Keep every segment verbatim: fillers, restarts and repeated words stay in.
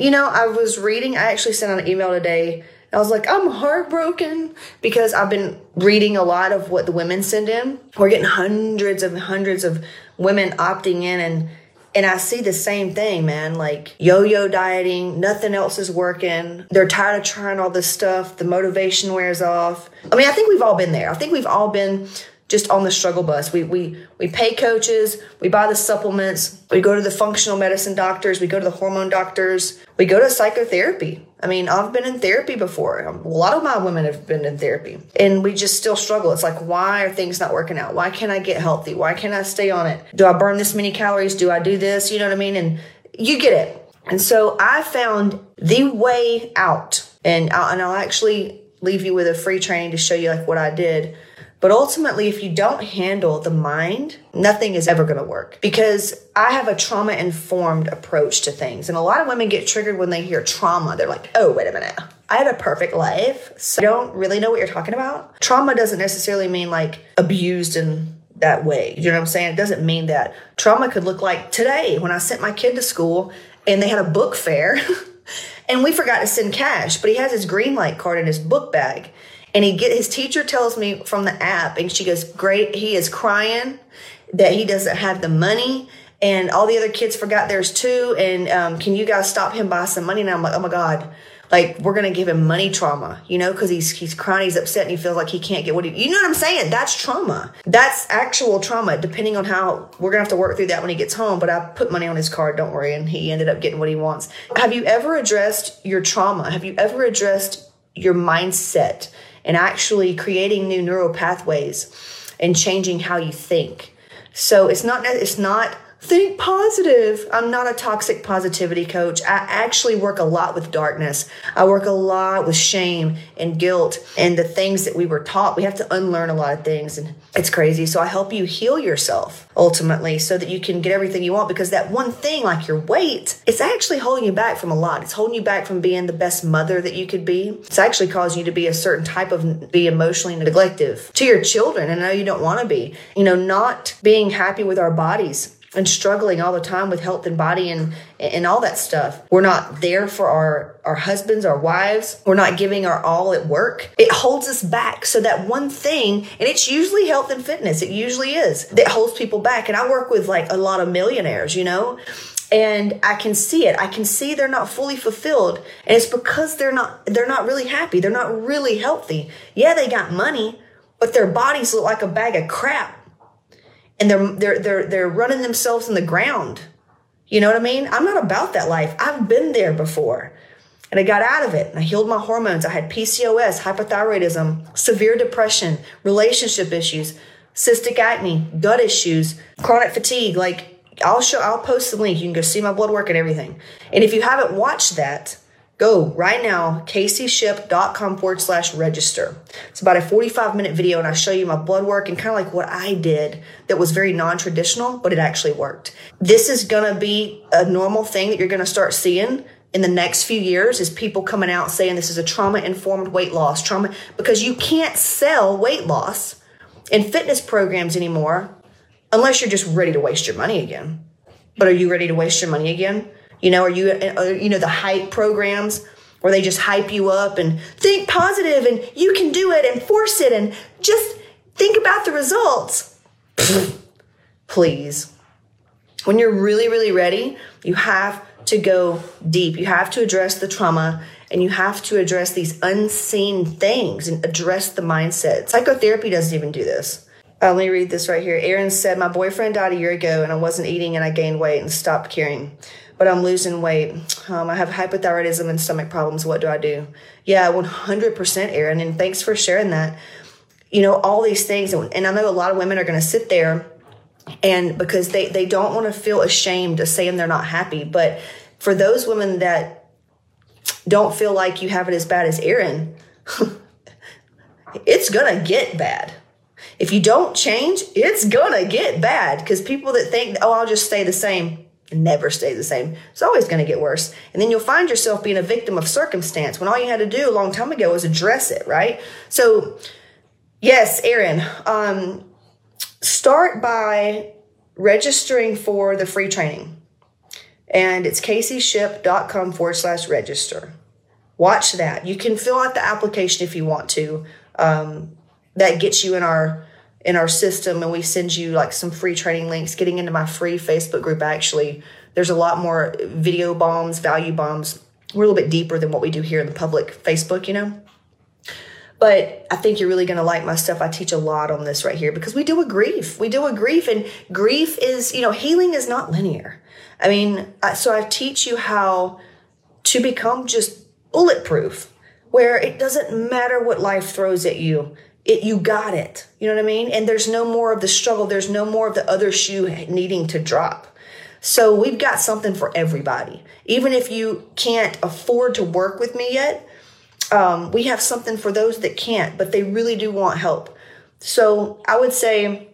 You know, I was reading, I actually sent out an email today. I was like, I'm heartbroken because I've been reading a lot of what the women send in. We're getting hundreds and hundreds of women opting in, and and I see the same thing, man, like yo-yo dieting, nothing else is working. They're tired of trying all this stuff. The motivation wears off. I mean, I think we've all been there. I think we've all been just on the struggle bus. We we we pay coaches, we buy the supplements, we go to the functional medicine doctors, we go to the hormone doctors, we go to psychotherapy. I mean, I've been in therapy before. A lot of my women have been in therapy, and we just still struggle. It's like, why are things not working out? Why can't I get healthy? Why can't I stay on it? Do I burn this many calories? Do I do this? You know what I mean? And you get it. And so I found the way out, and I'll, and I'll actually leave you with a free training to show you like what I did. But ultimately, if you don't handle the mind, nothing is ever going to work, because I have a trauma-informed approach to things. And a lot of women get triggered when they hear trauma. They're like, oh, wait a minute. I had a perfect life, so I don't really know what you're talking about. Trauma doesn't necessarily mean like abused in that way. You know what I'm saying? It doesn't mean that. Trauma could look like today when I sent my kid to school and they had a book fair and we forgot to send cash, but he has his green light card in his book bag. And he get his teacher tells me from the app, and she goes, great, he is crying that he doesn't have the money, and all the other kids forgot theirs too, and um, can you guys stop him buy some money? And I'm like, oh my God, like we're going to give him money trauma, you know, because he's he's crying, he's upset, and he feels like he can't get what he, you know what I'm saying? That's trauma. That's actual trauma, depending on how we're going to have to work through that when he gets home. But I put money on his card, don't worry, and he ended up getting what he wants. Have you ever addressed your trauma? Have you ever addressed your mindset? And actually creating new neural pathways and changing how you think. So it's not it's not think positive. I'm not a toxic positivity coach. I actually work a lot with darkness. I work a lot with shame and guilt and the things that we were taught. We have to unlearn a lot of things, and it's crazy. So I help you heal yourself ultimately so that you can get everything you want, because that one thing, like your weight, it's actually holding you back from a lot. It's holding you back from being the best mother that you could be. It's actually causing you to be a certain type of, be emotionally neglective to your children. And I know you don't want to be, you know, not being happy with our bodies and struggling all the time with health and body and and all that stuff. We're not there for our, our husbands, our wives. We're not giving our all at work. It holds us back. So that one thing, and it's usually health and fitness. It usually is. That holds people back. And I work with like a lot of millionaires, you know, and I can see it. I can see they're not fully fulfilled. And it's because they're not, they're not really happy. They're not really healthy. Yeah, they got money, but their bodies look like a bag of crap. And they're, they're, they're, they're running themselves in the ground. You know what I mean? I'm not about that life. I've been there before, and I got out of it, and I healed my hormones. I had P C O S, hypothyroidism, severe depression, relationship issues, cystic acne, gut issues, chronic fatigue. Like I'll show, I'll post the link. You can go see my blood work and everything. And if you haven't watched that, go right now, caseyshipp.com forward slash register. It's about a forty-five minute video, and I show you my blood work and kind of like what I did that was very non-traditional, but it actually worked. This is going to be a normal thing that you're going to start seeing in the next few years, is people coming out saying this is a trauma-informed weight loss, trauma, because you can't sell weight loss and fitness programs anymore unless you're just ready to waste your money again. But are you ready to waste your money again? You know, are you, are, you know, the hype programs where they just hype you up and think positive and you can do it and force it and just think about the results. Please. When you're really, really ready, you have to go deep. You have to address the trauma, and you have to address these unseen things and address the mindset. Psychotherapy doesn't even do this. Uh, let me read this right here. Aaron said, my boyfriend died a year ago and I wasn't eating and I gained weight and stopped caring. But I'm losing weight. Um, I have hypothyroidism and stomach problems. What do I do? Yeah, one hundred percent, Erin. And thanks for sharing that. You know, all these things. And I know a lot of women are going to sit there, and because they, they don't want to feel ashamed of saying they're not happy. But for those women that don't feel like you have it as bad as Erin, it's going to get bad. If you don't change, it's going to get bad, because people that think, oh, I'll just stay the same, never stay the same. It's always going to get worse. And then you'll find yourself being a victim of circumstance when all you had to do a long time ago was address it, right? So yes, Erin, um, start by registering for the free training. and it's caseyshipp.com forward slash register. Watch that. You can fill out the application if you want to. Um, that gets you in our in our system, and we send you like some free training links. Getting into my free Facebook group, actually, there's a lot more video bombs, value bombs. We're a little bit deeper than what we do here in the public Facebook, you know. But I think you're really going to like my stuff. I teach a lot on this right here because we do a grief. We do a grief, and grief is, you know, healing is not linear. I mean, so I teach you how to become just bulletproof, where it doesn't matter what life throws at you. It, you got it. You know what I mean? And there's no more of the struggle. There's no more of the other shoe needing to drop. So we've got something for everybody. Even if you can't afford to work with me yet, Um, we have something for those that can't, but they really do want help. So I would say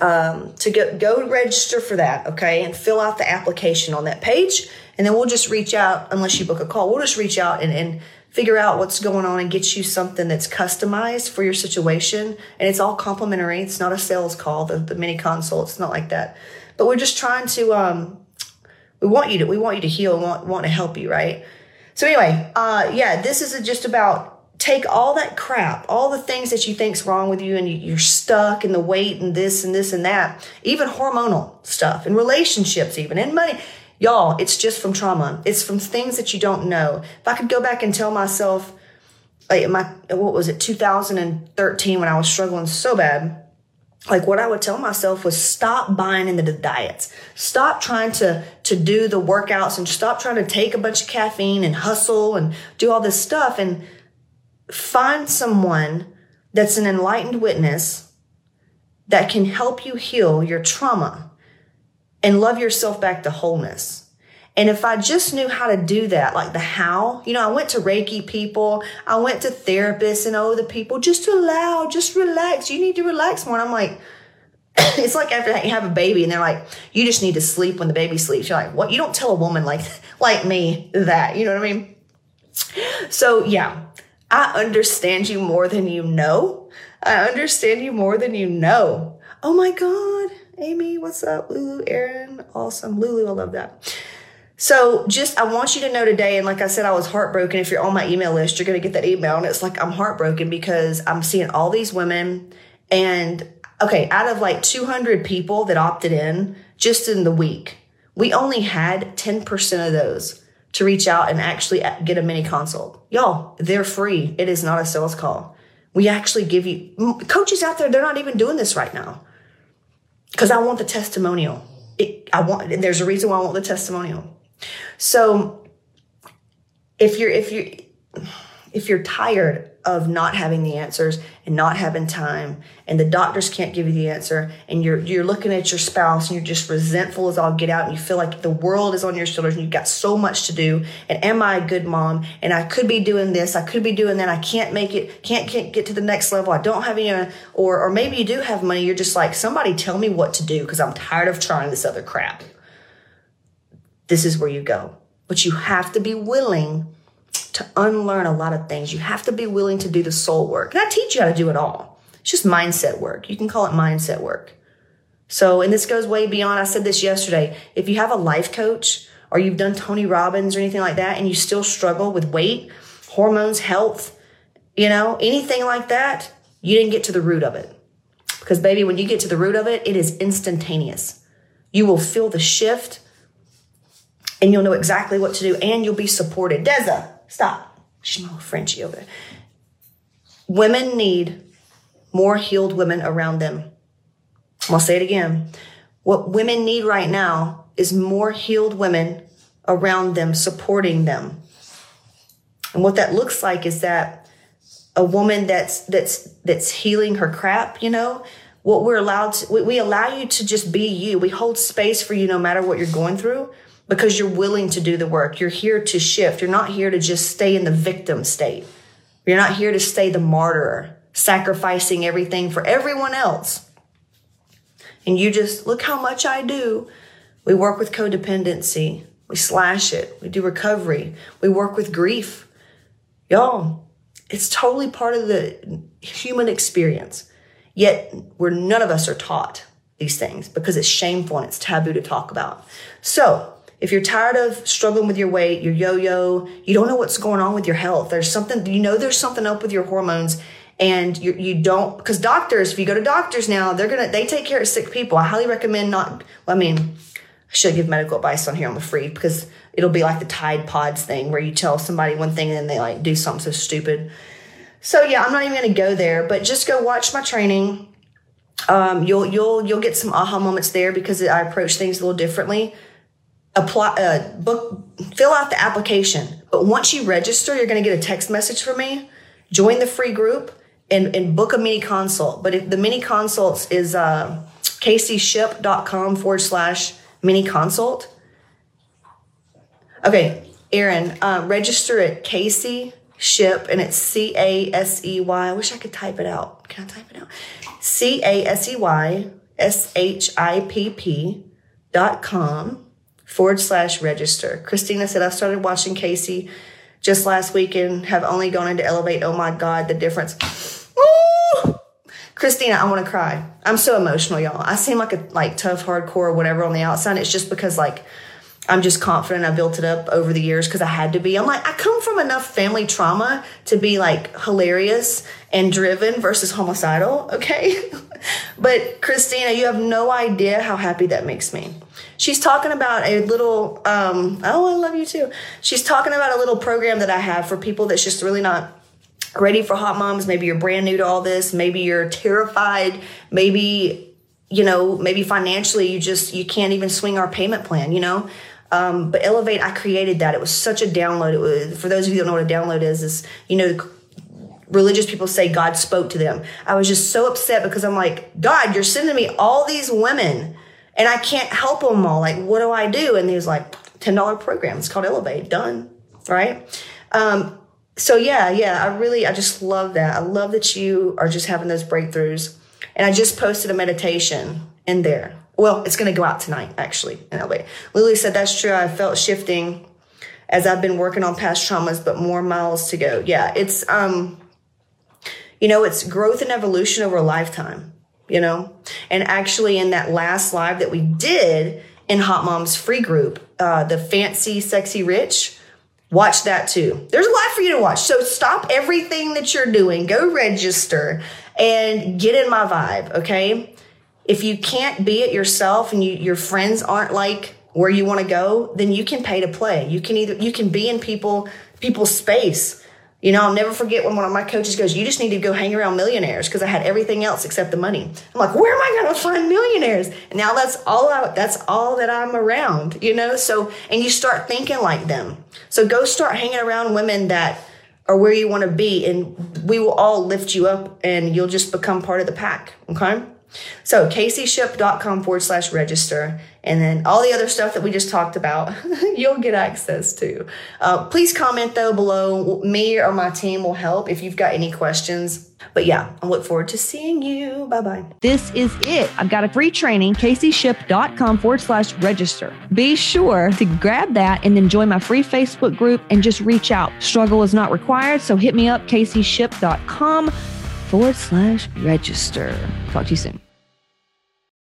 um, to go, go register for that, okay, and fill out the application on that page, and then we'll just reach out, unless you book a call, we'll just reach out and, and figure out what's going on and get you something that's customized for your situation, and it's all complimentary. It's not a sales call, the, the mini consult, it's not like that. But we're just trying to, um, we want you to, we want you to heal, we want, want to help you, right? So anyway, uh, yeah, this is just about take all that crap, all the things that you think's wrong with you and you're stuck and the weight and this and this and that, even hormonal stuff and relationships even and money. Y'all, it's just from trauma. It's from things that you don't know. If I could go back and tell myself, like my what was it, two thousand thirteen when I was struggling so bad, like what I would tell myself was stop buying into the diets. Stop trying to, to do the workouts and stop trying to take a bunch of caffeine and hustle and do all this stuff and find someone that's an enlightened witness that can help you heal your trauma and love yourself back to wholeness. And if I just knew how to do that, like the how, you know, I went to Reiki people, I went to therapists and all the people just to allow, just relax. You need to relax more. And I'm like, it's like after that you have a baby and they're like, you just need to sleep when the baby sleeps. You're like, what? You don't tell a woman like, like me that, you know what I mean? So yeah, I understand you more than you know. I understand you more than you know. Oh my God. Amy, what's up? Lulu, Aaron, awesome. Lulu, I love that. So just, I want you to know today, and like I said, I was heartbroken. If you're on my email list, you're going to get that email. And it's like, I'm heartbroken because I'm seeing all these women. And okay, out of like two hundred people that opted in just in the week, we only had ten percent of those to reach out and actually get a mini consult. Y'all, they're free. It is not a sales call. We actually give you coaches out there. They're not even doing this right now because I want the testimonial. It, I want, and there's a reason why I want the testimonial. So if you're, if you, if you're tired of not having the answers and not having time and the doctors can't give you the answer and you're, you're looking at your spouse and you're just resentful as all get out and you feel like the world is on your shoulders and you've got so much to do and am I a good mom? And I could be doing this. I could be doing that. I can't make it, can't, can't get to the next level. I don't have any, or, or maybe you do have money. You're just like, somebody tell me what to do because I'm tired of trying this other crap. This is where you go. But you have to be willing to unlearn a lot of things. You have to be willing to do the soul work. And I teach you how to do it all. It's just mindset work. You can call it mindset work. So, and this goes way beyond, I said this yesterday. If you have a life coach or you've done Tony Robbins or anything like that, and you still struggle with weight, hormones, health, you know, anything like that, you didn't get to the root of it. Because baby, when you get to the root of it, it is instantaneous. You will feel the shift. And you'll know exactly what to do. And you'll be supported. Deza, stop. She's my little Frenchie over there. Women need more healed women around them. I'll say it again. What women need right now is more healed women around them, supporting them. And what that looks like is that a woman that's that's that's healing her crap, you know, what we're allowed to, we, we allow you to just be you. We hold space for you no matter what you're going through. Because you're willing to do the work. You're here to shift. You're not here to just stay in the victim state. You're not here to stay the martyr, sacrificing everything for everyone else. And you just, look how much I do. We work with codependency. We slash it. We do recovery. We work with grief. Y'all, it's totally part of the human experience. Yet, we're, none of us are taught these things because it's shameful and it's taboo to talk about. So, If you're tired of struggling with your weight, your yo-yo, you don't know what's going on with your health. There's something, you know, there's something up with your hormones, and you, you don't, because doctors, if you go to doctors now, they're going to, they take care of sick people. I highly recommend not, well, I mean, I should give medical advice on here. I'm afraid, because it'll be like the Tide Pods thing where you tell somebody one thing and then they like do something so stupid. So yeah, I'm not even going to go there, but just go watch my training. Um, you'll, you'll, you'll get some aha moments there, because I approach things a little differently. Apply, uh, book, fill out the application. But once you register, you're going to get a text message from me. Join the free group and, and book a mini consult. But if the mini consults is, uh, caseyshipp.com forward slash mini consult. Okay. Erin, uh, register at Casey Shipp, and it's C A S E Y. I wish I could type it out. Can I type it out? C A S E Y S H I P P dot com forward slash register. Christina said, I started watching Casey just last week and have only gone into Elevate. Oh my God, the difference. Ooh! Christina, I want to cry. I'm so emotional, y'all. I seem like a like tough, hardcore, or whatever on the outside. It's just because like I'm just confident. I built it up over the years because I had to be. I'm like, I come from enough family trauma to be like hilarious and driven versus homicidal, okay? But Christina, you have no idea how happy that makes me. She's talking about a little, um, oh, I love you too. She's talking about a little program that I have for people that's just really not ready for hot moms. Maybe you're brand new to all this. Maybe you're terrified. Maybe, you know, maybe financially you just, you can't even swing our payment plan, you know? Um, but Elevate, I created that. It was such a download. It was, for those of you who don't know what a download is, is, you know, religious people say God spoke to them. I was just so upset because I'm like, God, you're sending me all these women and I can't help them all. Like, what do I do? And he was like, ten dollar program. It's called Elevate. Done. Right. Um, so yeah, yeah, I really, I just love that. I love that you are just having those breakthroughs. And I just posted a meditation in there. Well, it's going to go out tonight, actually, in Elevate. Lily said, that's true. I felt shifting as I've been working on past traumas, but more miles to go. Yeah, it's, um, you know, it's growth and evolution over a lifetime, you know. And actually in that last live that we did in Hot Mom's free group, uh, the Fancy, Sexy, Rich, watch that too. There's a lot for you to watch. So stop everything that you're doing. Go register and get in my vibe, okay? If you can't be it yourself and you, your friends aren't like where you want to go, then you can pay to play. You can either, you can be in people, people's space. You know, I'll never forget when one of my coaches goes, you just need to go hang around millionaires, because I had everything else except the money. I'm like, where am I going to find millionaires? And now that's all I, that's all that I'm around, you know? So, and you start thinking like them. So go start hanging around women that are where you want to be, and we will all lift you up and you'll just become part of the pack. Okay. So caseyshipp.com forward slash register. And then all the other stuff that we just talked about, you'll get access to. Uh, please comment though below. Me or my team will help if you've got any questions. But yeah, I look forward to seeing you. Bye-bye. This is it. I've got a free training, caseyshipp.com forward slash register. Be sure to grab that and then join my free Facebook group and just reach out. Struggle is not required. So hit me up, caseyshipp.com forward slash register. Talk to you soon.